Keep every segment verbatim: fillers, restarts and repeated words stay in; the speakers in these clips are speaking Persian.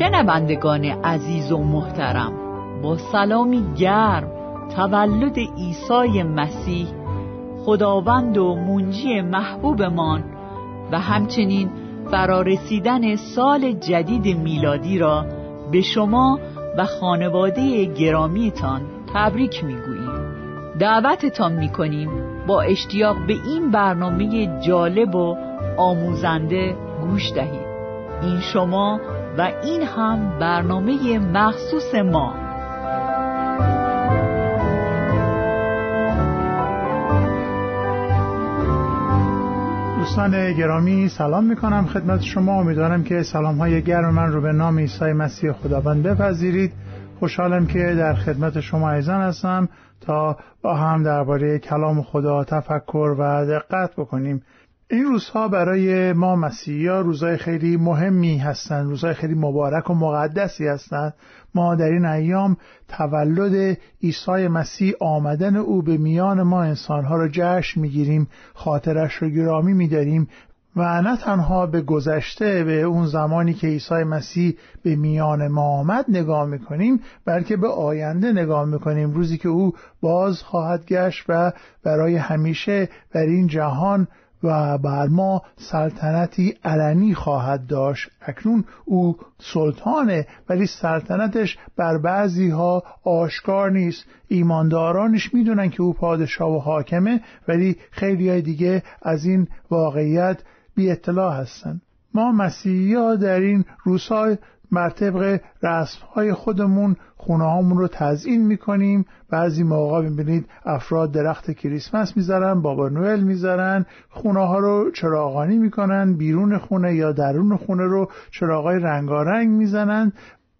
شنوندگان عزیز و محترم، با سلامی گرم تولد عیسی مسیح، خداوند و منجی محبوبمان و همچنین فرارسیدن سال جدید میلادی را به شما و خانواده گرامیتان تبریک میگوییم. دعوتتان میکنیم با اشتیاق به این برنامه جالب و آموزنده گوش دهید. این شما و این هم برنامه مخصوص ما. دوستان گرامی، سلام میکنم خدمت شما. امیدوارم که سلام های گرم من رو به نام عیسی مسیح خداوند بپذیرید. خوشحالم که در خدمت شما ایزان هستم تا با هم درباره کلام خدا تفکر و دقت بکنیم. این روزها برای ما مسیحی‌ها روزهای خیلی مهمی هستند، روزهای خیلی مبارک و مقدسی هستند. ما در این ایام تولد عیسی مسیح، آمدن او به میان ما انسانها را جشن می‌گیریم، خاطرش را گرامی می‌داریم و نه تنها به گذشته، به اون زمانی که عیسی مسیح به میان ما آمد نگاه میکنیم، بلکه به آینده نگاه میکنیم، روزی که او باز خواهد گشت و برای همیشه بر این جهان و بر ما سلطنتی علنی خواهد داشت. اکنون او سلطانه، ولی سلطنتش بر بعضی ها آشکار نیست. ایماندارانش میدونن که او پادشاه و حاکمه، ولی خیلی های دیگه از این واقعیت بی اطلاع هستن. ما مسیحی‌ها در این روزهای بر طبق رسم‌های خودمون خونه‌هامون رو تزیین می‌کنیم. بعضی موقعا می‌بینید افراد درخت کریسمس می‌ذارن، بابا نوئل می‌ذارن، خونه‌ها رو چراغانی می‌کنن، بیرون خونه یا درون خونه رو چراغای رنگارنگ می‌زنن.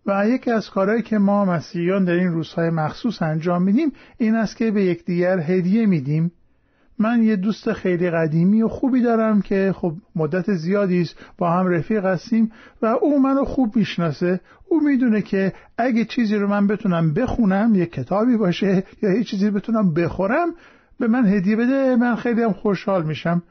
و یکی از کارهایی که ما مسیحیان در این روزهای مخصوص انجام میدیم این است که به یکدیگر هدیه میدیم. من یه دوست خیلی قدیمی و خوبی دارم که خب مدت زیادی است با هم رفیق هستیم و او منو خوب میشناسه. او میدونه که اگه چیزی رو من بتونم بخونم، یه کتابی باشه یا یه چیزی بتونم بخورم، به من هدیه بده، من خیلی هم خوشحال میشم.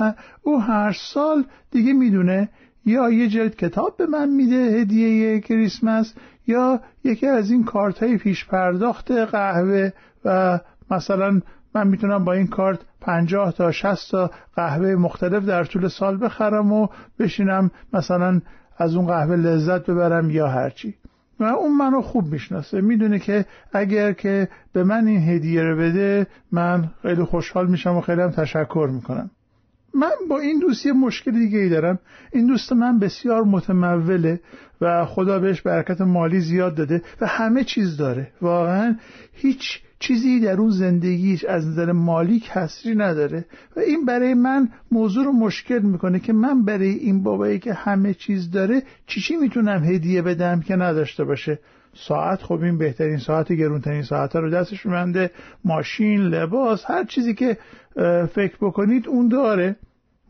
و او هر سال دیگه میدونه یا یه جلد کتاب به من میده هدیه کریسمس، یا یکی از این کارت‌های پیش پرداخت قهوه. و مثلا من میتونم با این کارت پنجاه تا شصت تا قهوه مختلف در طول سال بخرم و بشینم مثلا از اون قهوه لذت ببرم یا هرچی. و اون منو خوب میشناسه، میدونه که اگر که به من این هدیه رو بده من خیلی خوشحال میشم و خیلی هم تشکر میکنم. من با این دوست یه مشکل دیگه ای دارم. این دوست من بسیار متموله و خدا بهش برکت مالی زیاد داده و همه چیز داره. واقعا هیچ چیزی در اون زندگیش از نظر مالی کسری نداره و این برای من موضوع رو مشکل میکنه که من برای این بابایی که همه چیز داره چی چی میتونم هدیه بدم که نداشته باشه. ساعت، خب این بهترین ساعت، گرونترین ساعت ها رو دستش میبنده، ماشین، لباس، هر چیزی که فکر بکنید اون داره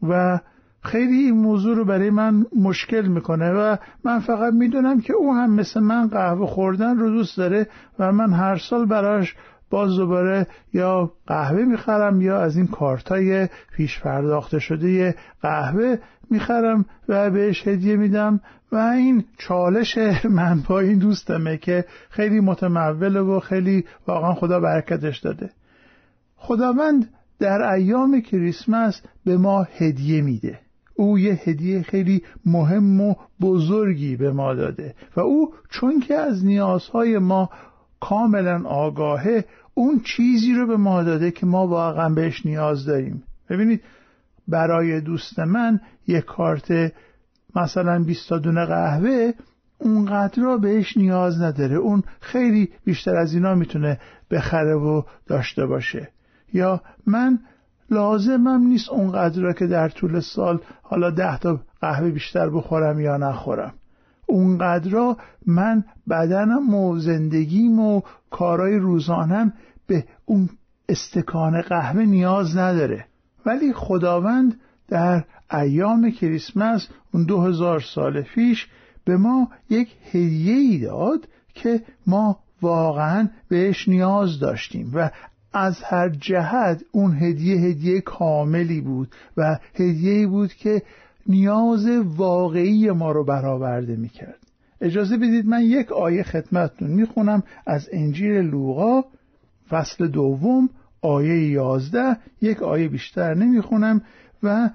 و خیلی این موضوع رو برای من مشکل میکنه. و من فقط میدونم که او هم مثل من قهوه خوردن رو دوست داره و من هر سال براش باز دوباره یا قهوه میخرم یا از این کارتای پیش پرداخته شده قهوه میخرم و بهش هدیه میدم. و این چالش من با این دوستمه که خیلی متموله و خیلی واقعا خدا برکتش داده. خداوند در ایام کریسمس به ما هدیه میده. او یه هدیه خیلی مهم و بزرگی به ما داده و او چون که از نیازهای ما کاملا آگاهه، اون چیزی رو به ما داده که ما واقعا بهش نیاز داریم. ببینید، برای دوست من یک کارت مثلا بیست تا دونه قهوه اونقدر را بهش نیاز نداره، اون خیلی بیشتر از اینا میتونه بخره و داشته باشه. یا من لازمم نیست اونقدر را که در طول سال حالا ده تا قهوه بیشتر بخورم یا نخورم. اونقدر من بدنم و زندگیم و کارهای روزانم به اون استکان قهوه نیاز نداره. ولی خداوند در ایام کریسمس اون دو هزار سال پیش به ما یک هدیه‌ای داد که ما واقعا بهش نیاز داشتیم و از هر جهت اون هدیه هدیه کاملی بود و هدیه‌ای بود که نیاز واقعی ما رو برآورده میکرد. اجازه بدید من یک آیه خدمتتون میخونم از انجیل لوقا فصل دوم آیه یازده. یک آیه بیشتر نمیخونم و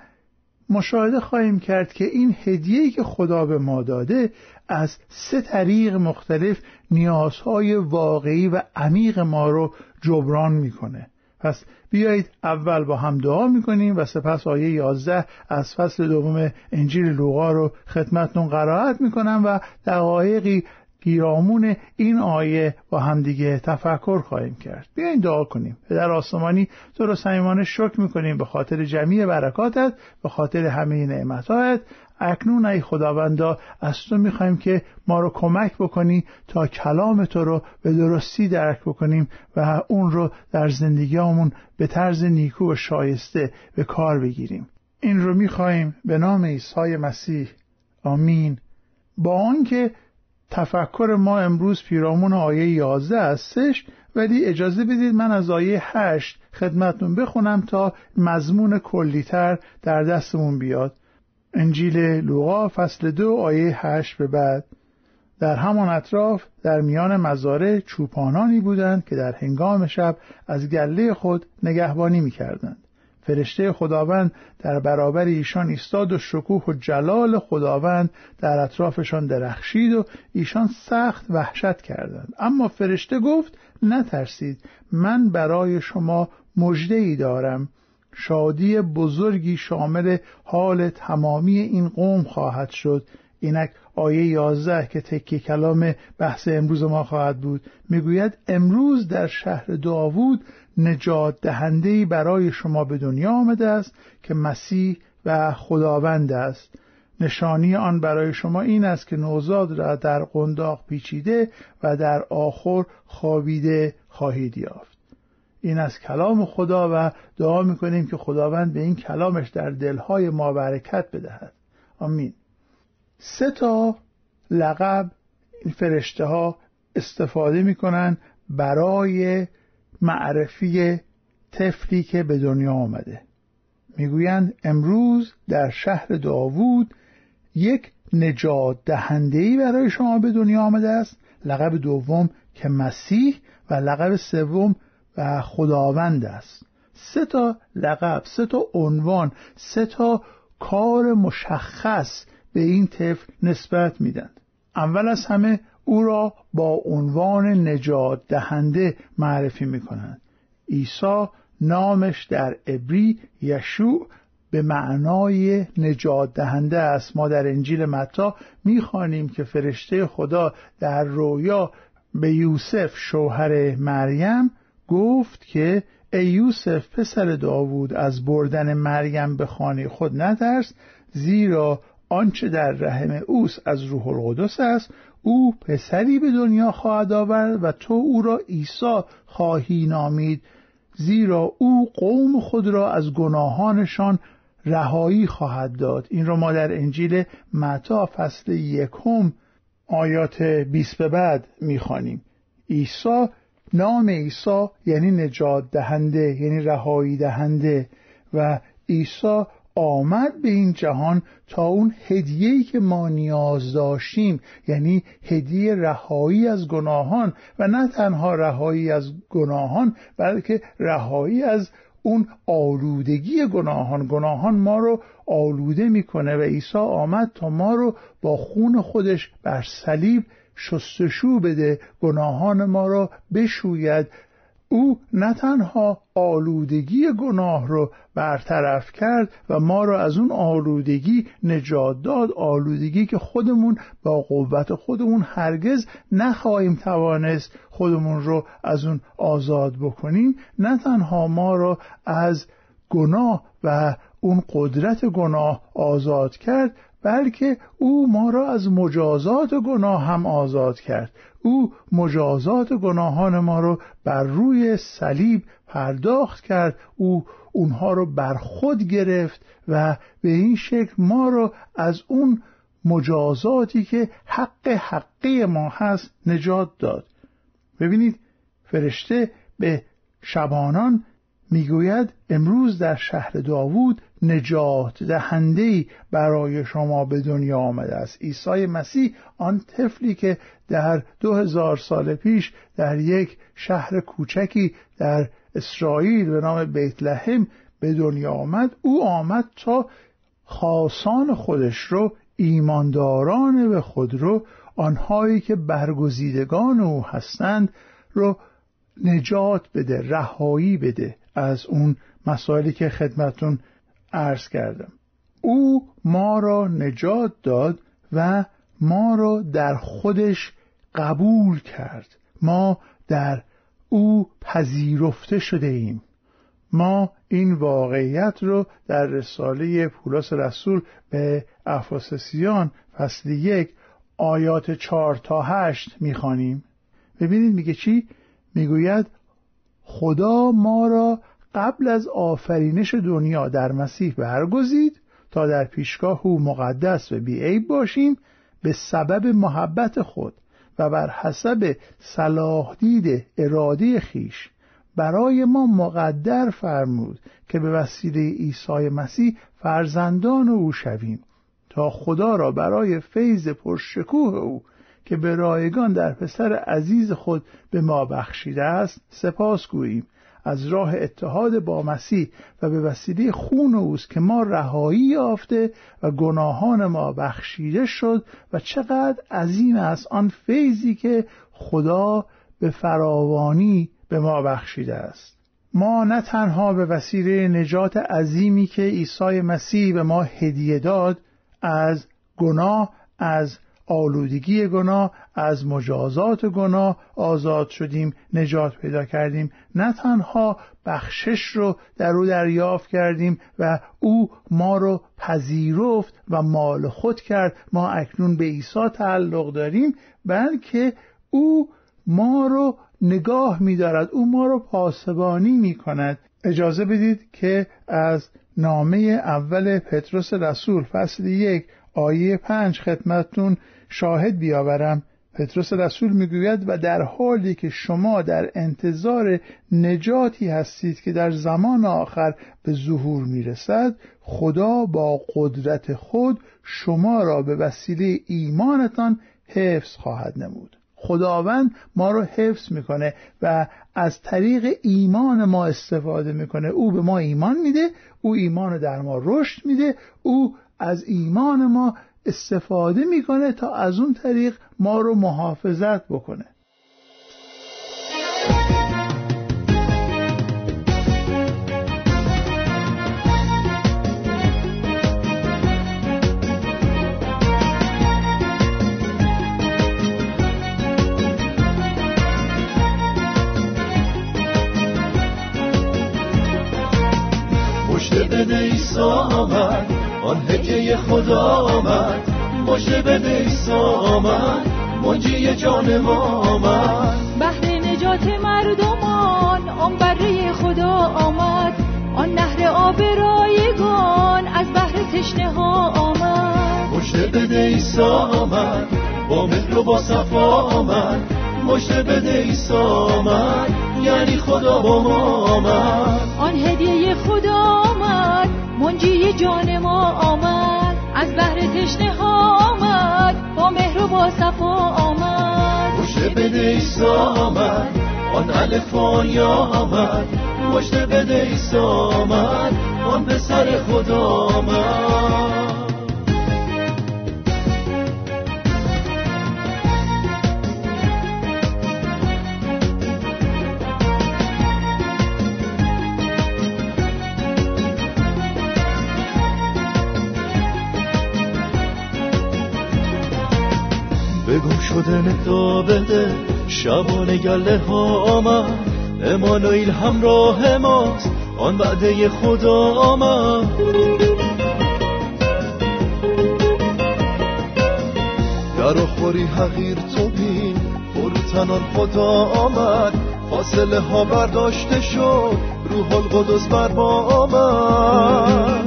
مشاهده خواهیم کرد که این هدیه‌ای که خدا به ما داده از سه طریق مختلف نیازهای واقعی و عمیق ما رو جبران میکنه. پس بیایید اول با هم دعا میکنیم و سپس آیه یازده از فصل دوم انجیل لوقا رو خدمتتون قرائت میکنم و دقایقی پیرامون این آیه با همدیگه تفکر خواهیم کرد. بیاین دعا کنیم. پدر آسمانی، تو رو صمیمانه شکر میکنیم به خاطر جمیع برکاتت، به خاطر همه نعمت‌هایت. اکنون ای خداوندا از تو میخوایم که ما رو کمک بکنی تا کلام تو رو به درستی درک بکنیم و اون رو در زندگیامون به طرز نیکو و شایسته به کار بگیریم. این رو میخوایم به نام عیسی مسیح. آمین. با آن که تفکر ما امروز پیرامون آیه یازده هستش، ولی اجازه بدید من از آیه هشت خدمتتون بخونم تا مضمون کلی‌تر در دستمون بیاد. انجیل لوقا فصل دو آیه هشت به بعد. در همان اطراف در میان مزارع چوپانانی بودند که در هنگام شب از گله خود نگهبانی می‌کردند. فرشته خداوند در برابر ایشان ایستاد و شکوه و جلال خداوند در اطرافشان درخشید و ایشان سخت وحشت کردند. اما فرشته گفت نترسید، من برای شما مژده‌ای دارم، شادی بزرگی شامل حال تمامی این قوم خواهد شد. اینک آیه یازده که تکی کلام بحث امروز ما خواهد بود میگوید امروز در شهر داوود نجات دهنده‌ای برای شما به دنیا آمده است که مسیح و خداوند است. نشانی آن برای شما این است که نوزاد را در قنداق پیچیده و در آخور خوابیده خواهید یافت. این از کلام خدا و دعا می‌کنیم که خداوند به این کلامش در دل‌های ما برکت بدهد. آمین. سه تا لقب فرشته ها استفاده میکنن برای معرفی طفلی که به دنیا آمده. میگویند امروز در شهر داوود یک نجات دهنده‌ای برای شما به دنیا آمده است. لقب دوم که مسیح و لقب سوم و خداوند است. سه تا لقب، سه تا عنوان، سه تا کار مشخص به این طفل نسبت میدن. اول از همه او را با عنوان نجات دهنده معرفی میکنند. عیسی، نامش در عبری یشوع، به معنای نجات دهنده است. ما در انجیل متی میخوانیم که فرشته خدا در رویا به یوسف شوهر مریم گفت که ای یوسف پسر داوود، از بردن مریم به خانه خود نترس، زیرا آنچه در رحم اوست از روح القدس است. او پسری به دنیا خواهد آورد و تو او را عیسی خواهی نامید، زیرا او قوم خود را از گناهانشان رهایی خواهد داد. این را ما در انجیل متی فصل یکم آیات بیست به بعد می‌خوانیم. عیسی، نام عیسی یعنی نجات دهنده، یعنی رهایی دهنده، و عیسی آمد به این جهان تا اون هدیه‌ای که ما نیاز داشتیم، یعنی هدیه رهایی از گناهان، و نه تنها رهایی از گناهان بلکه رهایی از اون آلودگی گناهان. گناهان ما رو آلوده میکنه و عیسی آمد تا ما رو با خون خودش بر صلیب شستشو بده، گناهان ما رو بشوید. او نه تنها آلودگی گناه رو برطرف کرد و ما رو از اون آلودگی نجات داد، آلودگی که خودمون با قوت خودمون هرگز نخواهیم توانست خودمون رو از اون آزاد بکنیم، نه تنها ما رو از گناه و اون قدرت گناه آزاد کرد، بلکه او ما را از مجازات گناه هم آزاد کرد. او مجازات گناهان ما را بر روی صلیب پرداخت کرد، او اونها را بر خود گرفت و به این شکل ما را از اون مجازاتی که حق حقی ما هست نجات داد. ببینید فرشته به شبانان میگوید امروز در شهر داوود نجات دهنده‌ای برای شما به دنیا آمده است. عیسی مسیح، آن طفلی که در دو هزار سال پیش در یک شهر کوچکی در اسرائیل به نام بیت لحم به دنیا آمد، او آمد تا خاصان خودش رو، ایمانداران به خود رو، آنهایی که برگزیدگان او هستند رو نجات بده، رهایی بده از اون مسائلی که خدمتون عرض کردم. او ما را نجات داد و ما را در خودش قبول کرد. ما در او پذیرفته شده ایم. ما این واقعیت رو در رساله پولس رسول به افسسیان فصل یک آیات چهار تا هشت میخوانیم. ببینید میگه چی؟ میگوید خدا ما را قبل از آفرینش دنیا در مسیح برگزید تا در پیشگاه او مقدس و بی‌عیب باشیم به سبب محبت خود و بر حسب صلاح دید اراده خویش برای ما مقدر فرمود که به وسیله عیسی مسیح فرزندان او شویم تا خدا را برای فیض پرشکوه او که به رایگان در پسر عزیز خود به ما بخشیده است سپاس گوییم. از راه اتحاد با مسیح و به وسیله خون اوست که ما رهایی یافته و گناهان ما بخشیده شد و چقدر عظیم است آن فیضی که خدا به فراوانی به ما بخشیده است. ما نه تنها به وسیله نجات عظیمی که عیسی مسیح به ما هدیه داد از گناه، از آلودگی گناه، از مجازات گناه آزاد شدیم، نجات پیدا کردیم، نه تنها بخشش رو در او دریافت کردیم و او ما رو پذیرفت و مال خود کرد، ما اکنون به عیسی تعلق داریم، بلکه او ما رو نگاه می‌دارد، او ما رو پاسبانی می‌کند. اجازه بدید که از نامه اول پتروس رسول فصل یک آیه پنج خدمتتون شاهد بیاورم. پتروس رسول میگوید و در حالی که شما در انتظار نجاتی هستید که در زمان آخر به ظهور میرسد، خدا با قدرت خود شما را به وسیله ایمانتان حفظ خواهد نمود. خداوند ما رو حفظ میکنه و از طریق ایمان ما استفاده میکنه. او به ما ایمان میده، او ایمان در ما رشد میده، او از ایمان ما استفاده میکنه تا از اون طریق ما رو محافظت بکنه. مژده بده عیسی آمد، آن هدیه خدا آمد. مژده بده عیسی آمد، منجی جان ما آمد. بهر نجات مردمان آن بره خدا آمد. آن نهر آب رایگان از بحر تشنه ها آمد. مژده بده عیسی آمد، با مهر و با صفا آمد. مژده بده عیسی آمد، یعنی خدا با ما آمد. آن هدیه خدا آمد، منجی جان ما آمد. از بحر تشنه ها آمد، با مهر و با صفا آمد. مژده بده عیسی آمد، آن الف و آن یا آمد. مژده بده عیسی آمد، آن پسر خدا آمد. به گم شدن دابده شبان گله ها آمد. امانوئیل همراه ماست، آن وعده خدا آمد. در آخوری حقیر تو بین فروتنان خدا آمد. فاصله ها برداشته شد، روح القدس بر ما آمد.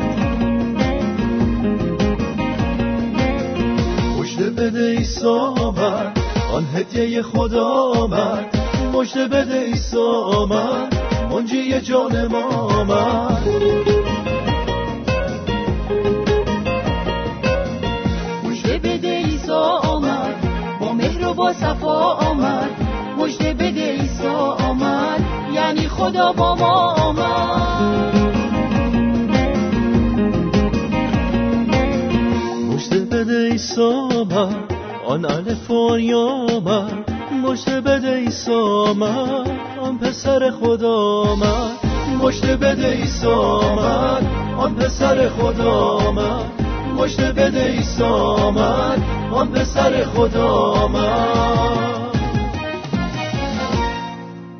مژده بده عیسی آمد، آن هدیه خدا آمد. مژده بده عیسی آمد، منجی جان ما آمد. مژده بده عیسی آمد، با مهر و با صفا آمد. مژده بده عیسی آمد، یعنی خدا با ما آمد. مژده بده عیسی آمد، آن الف و آن یا آمد. مژده بده عیسی آمد، آن پسر خدا آمد. مژده بده عیسی آمد، آن پسر خدا آمد. مژده بده عیسی آمد، آن پسر خدا آمد.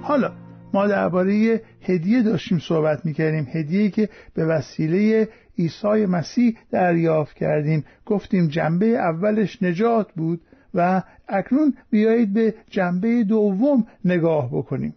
حالا ما درباره هدیه داشتیم صحبت می‌کردیم، هدیه‌ای که به وسیله عیسی مسیح دریافت کردیم. گفتیم جنبه اولش نجات بود و اکنون بیایید به جنبه دوم نگاه بکنیم.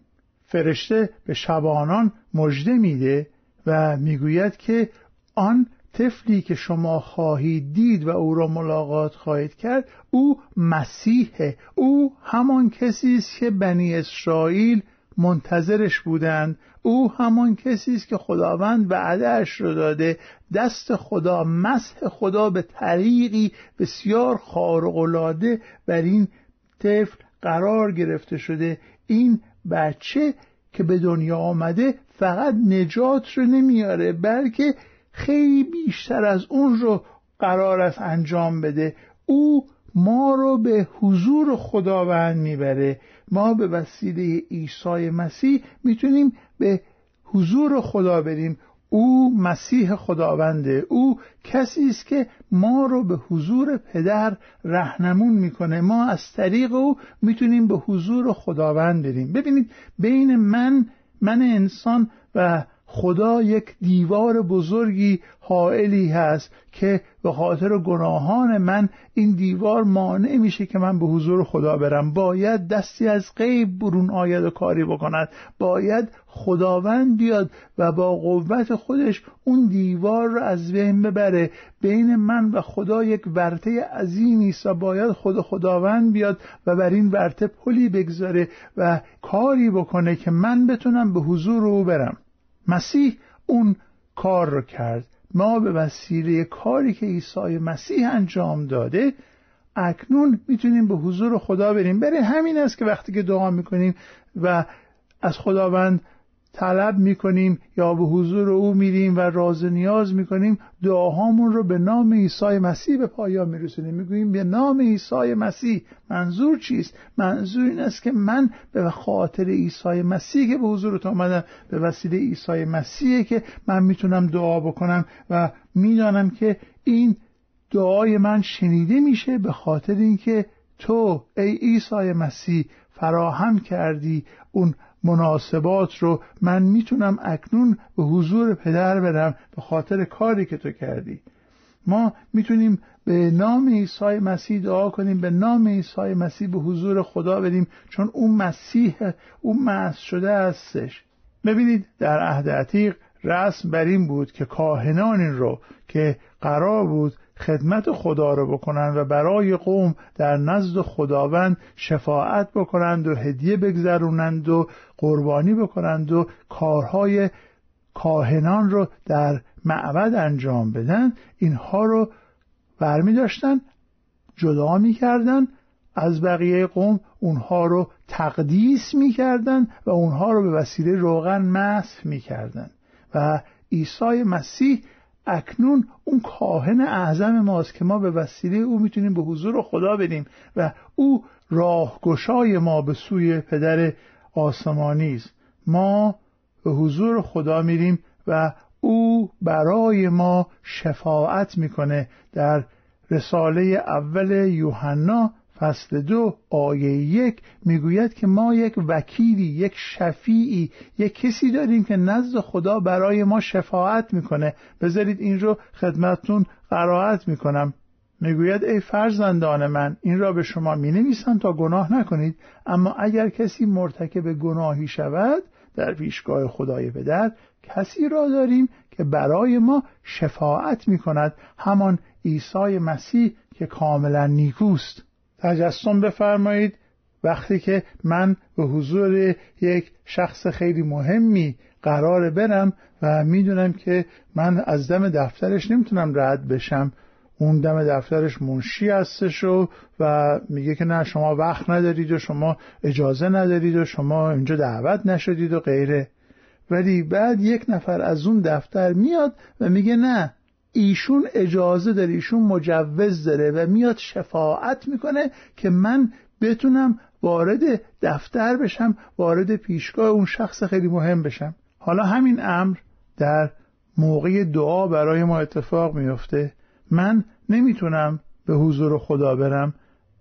فرشته به شبانان مژده میده و میگوید که آن طفلی که شما خواهید دید و او را ملاقات خواهید کرد، او مسیحه، او همان کسی است که بنی اسرائیل منتظرش بودند، او همان کسی است که خداوند وعده‌اش را داده. دست خدا، مسح خدا به طریقی بسیار خارق‌العاده بر این طفل قرار گرفته شده. این بچه که به دنیا آمده فقط نجات رو نمیاره، بلکه خیلی بیشتر از اون رو قرار است انجام بده. او ما رو به حضور خداوند میبره. ما به وسیله عیسی مسیح میتونیم به حضور خدا بریم. او مسیح خداونده، او کسی است که ما رو به حضور پدر راهنمون میکنه. ما از طریق او میتونیم به حضور خداوند بریم. ببینید، بین من من انسان و خدا یک دیوار بزرگی حائلی هست که به خاطر گناهان من این دیوار مانع میشه که من به حضور خدا برم. باید دستی از غیب برون آید و کاری بکند، باید خداوند بیاد و با قوت خودش اون دیوار رو از بین ببره. بین من و خدا یک ورطه عظیمی است، باید خود خداوند بیاد و بر این ورطه پلی بگذاره و کاری بکنه که من بتونم به حضور او برم. مسیح اون کار رو کرد. ما به وسیله کاری که عیسی مسیح انجام داده اکنون میتونیم به حضور خدا بریم. برای همین است که وقتی که دعا میکنیم و از خداوند طلب میکنیم یا به حضور او میریم و راز نیاز میکنیم، دعاهامون رو به نام عیسی مسیح به پایان میرسونیم. میگوییم به نام عیسی مسیح. منظور چیست؟ منظور این است که من به خاطر عیسی مسیح که به حضورت آمدم، به وسیله عیسی مسیحه که من میتونم دعا بکنم و میدانم که این دعای من شنیده میشه، به خاطر اینکه تو ای عیسی مسیح فراهم کردی اون مناسبات رو. من میتونم اکنون به حضور پدر برم به خاطر کاری که تو کردی. ما میتونیم به نام عیسی مسیح دعا کنیم، به نام عیسی مسیح به حضور خدا بریم، چون اون مسیح، اون مسح شده هستش. ببینید، در عهد عتیق رسم بر این بود که کاهنان این رو که قرار بود خدمت خدا رو بکنند و برای قوم در نزد خداوند شفاعت بکنند و هدیه بگذرونند و قربانی بکنند و کارهای کاهنان رو در معبد انجام بدن، اینها رو برمی داشتن، جدا می کردن از بقیه قوم، اونها رو تقدیس می کردن و اونها رو به وسیله روغن مسح می کردن. و عیسی مسیح اکنون اون کاهن اعظم ماست که ما به وسیله او میتونیم به حضور خدا بریم و او راهگشای ما به سوی پدر آسمانی است. ما به حضور خدا میریم و او برای ما شفاعت میکنه. در رساله اول یوحنا فصل دو آیه یک میگوید که ما یک وکیلی، یک شفیعی، یک کسی داریم که نزد خدا برای ما شفاعت میکنه. بذارید این رو خدمتتون قرائت میکنم. میگوید ای فرزندان من، این را به شما مینویسم تا گناه نکنید، اما اگر کسی مرتکب گناهی شود در پیشگاه خدای پدر کسی را داریم که برای ما شفاعت میکند، همان عیسی مسیح که کاملا نیکوست. تجسم بفرمایید وقتی که من به حضور یک شخص خیلی مهمی قراره برم و میدونم که من از دم دفترش نمیتونم رد بشم، اون دم دفترش منشی هستش و و میگه که نه شما وقت ندارید و شما اجازه ندارید و شما اینجا دعوت نشدید و غیره، ولی بعد یک نفر از اون دفتر میاد و میگه نه ایشون اجازه داره، ایشون مجوز داره و میاد شفاعت میکنه که من بتونم وارد دفتر بشم، وارد پیشگاه اون شخص خیلی مهم بشم. حالا همین امر در موقع دعا برای ما اتفاق میفته. من نمیتونم به حضور خدا برم،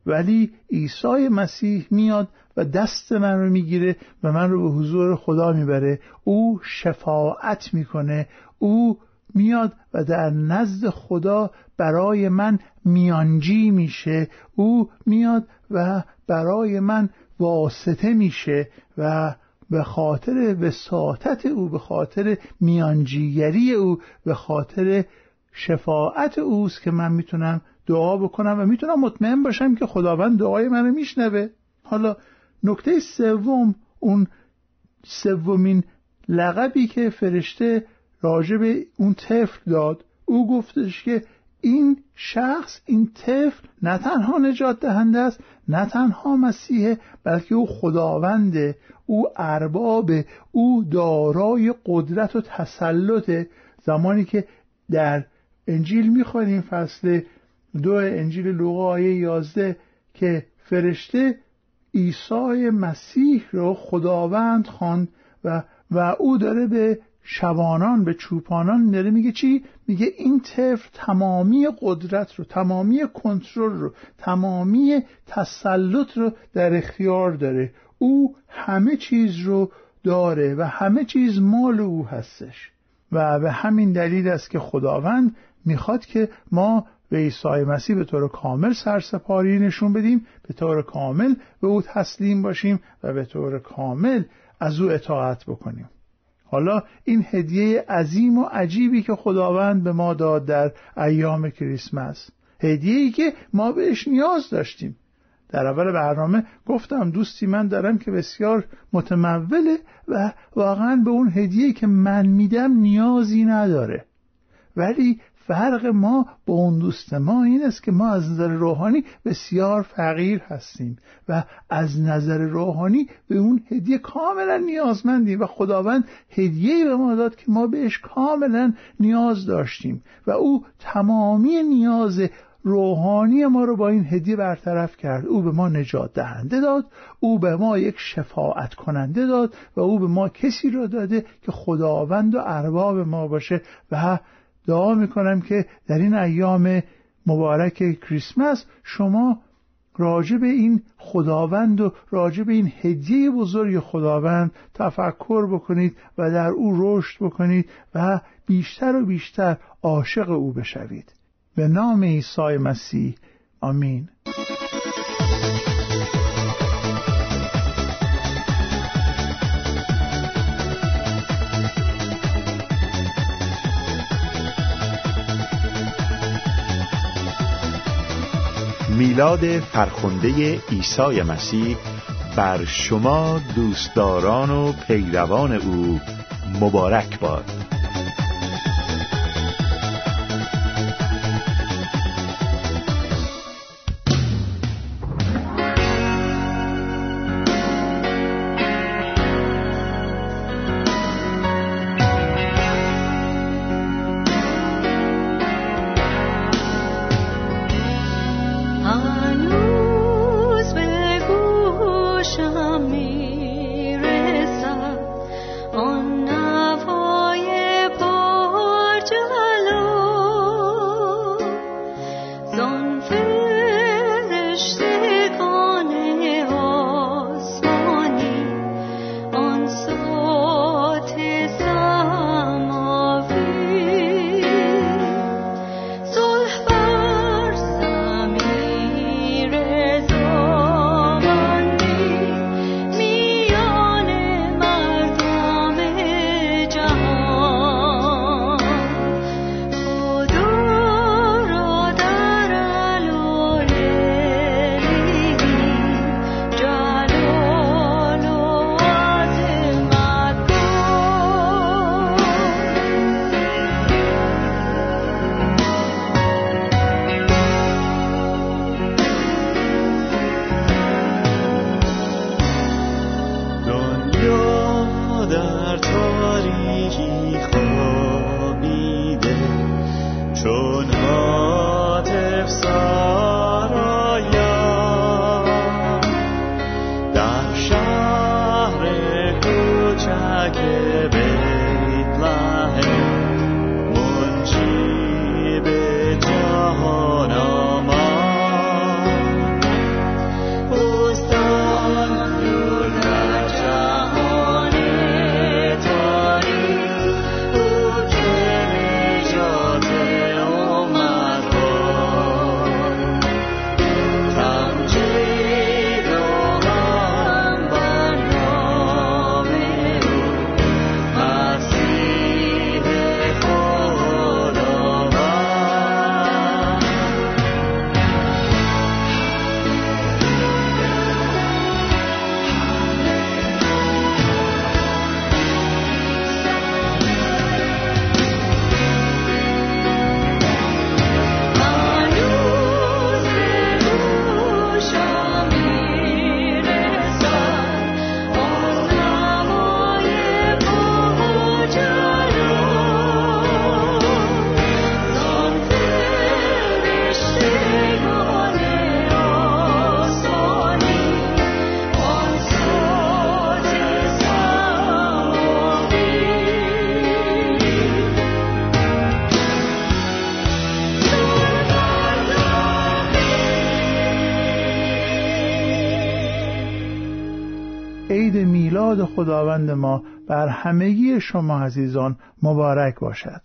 ولی عیسی مسیح میاد و دست من رو میگیره و من رو به حضور خدا میبره. او شفاعت میکنه، او میاد و در نزد خدا برای من میانجی میشه، او میاد و برای من واسطه میشه و به خاطر وساطت او، به خاطر میانجیگری او، به خاطر شفاعت اوست که من میتونم دعا بکنم و میتونم مطمئن باشم که خداوند دعای منو میشنوه. حالا نکته سوم، اون سومین لقبی که فرشته راجع به اون طفل داد، او گفتش که این شخص، این طفل نه تنها نجات دهنده است، نه تنها مسیحه، بلکه او خداونده، او اربابه، او دارای قدرت و تسلطه. زمانی که در انجیل میخوانیم فصل دو انجیل لوقا آیه یازده که فرشته عیسی مسیح رو خداوند خواند و و او داره به شبانان، به چوپانان داره میگه چی؟ میگه این طفل تمامی قدرت رو، تمامی کنترل رو، تمامی تسلط رو در اختیار داره. او همه چیز رو داره و همه چیز مال او هستش و به همین دلیل است که خداوند میخواد که ما به عیسی مسیح به طور کامل سرسپاری نشون بدیم، به طور کامل به او تسلیم باشیم و به طور کامل از او اطاعت بکنیم. حالا این هدیه عظیم و عجیبی که خداوند به ما داد در ایام کریسمس، هدیه‌ای که ما بهش نیاز داشتیم. در اول برنامه گفتم دوستی من دارم که بسیار متموله و واقعا به اون هدیه‌ای که من میدم نیازی نداره، ولی فرق ما با اون دوست ما این است که ما از نظر روحانی بسیار فقیر هستیم و از نظر روحانی به اون هدیه کاملا نیازمندیم و خداوند هدیه‌ای به ما داد که ما بهش کاملا نیاز داشتیم و او تمامی نیاز روحانی ما رو با این هدیه برطرف کرد. او به ما نجات دهنده داد، او به ما یک شفاعت کننده داد و او به ما کسی رو داده که خداوند و ارباب ما باشه و دعا میکنم که در این ایام مبارک کریسمس شما راجع به این خداوند و راجع به این هدیه بزرگ خداوند تفکر بکنید و در او رشد بکنید و بیشتر و بیشتر عاشق او بشوید. به نام عیسی مسیح، آمین. میلاد فرخنده عیسی مسیح بر شما دوستداران و پیروان او مبارک باد. می رسد آن نوای داد خداوند ما بر همگی شما عزیزان مبارک باشد.